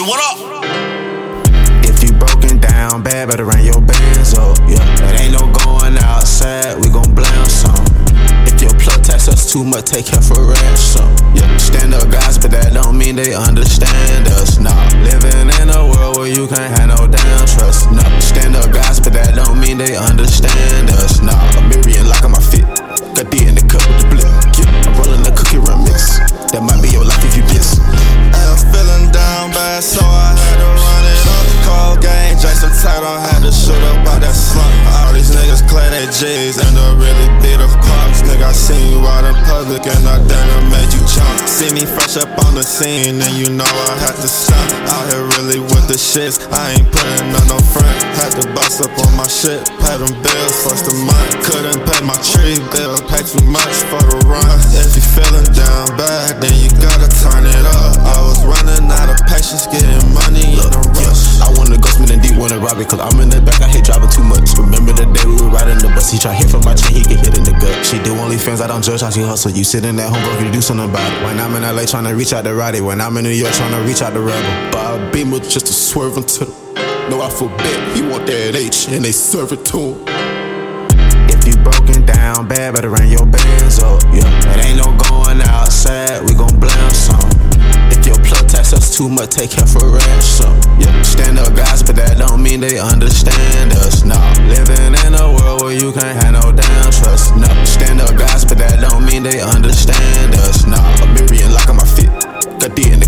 Jordan, what up? If you broken down bad, better run your bands up. Yeah, it ain't no going outside, we gon' blame some. If your plug tax us too much, take care for ransom. Yeah, stand up guys, but that don't mean they understand us. Nah, living in a world where you can't have no damn trust. Nah, stand up guys, but that don't mean they understand us. Nah, a million lock on my feet, got D in the cup with the blip. Yeah, I'm rolling a cookie run mix. That might be your life if you miss. I was feeling down bad, so I had to run it up. Call game, drink some title, had to shoot up out that slump. All these niggas claim they J's, and I really did the clocks. Nigga, I seen you out in public, and I damn made you jump. See me fresh up on the scene, and you know I had to shine. Out here really with the shits, I ain't putting on no front. Had to boss up on my shit, pay them bills, first of month. Couldn't pay my tree bill, pay too much for the run. If you feeling down bad, then you gotta turn it up. I was running out of patience, getting money in a rush. I wanna go spinning deep, wanna rob it, cause I'm in the back, I hate driving too much. Remember the day we were riding the bus, he try hit from my chain, he get hit in the gut. She do only fans, I don't judge how she hustle. You sitting at home, girl, you do something about it. When I'm in LA trying to reach out to Roddy, when I'm in New York trying to reach out to Rebel. Bob Beamer just to swerve into the. No, I forbid, he want that H and they serve it to him. If you broken down bad, better run your bands up. Yeah, it ain't no going outside, we gon' blame some. If your plug tax us too much, take care for ransom. Yeah, stand up guys, but that don't mean they understand us. Nah, living in a world where you can't have no damn trust. Nah, stand up guys, but that don't mean they understand us. Nah, a million lock on my feet, got D in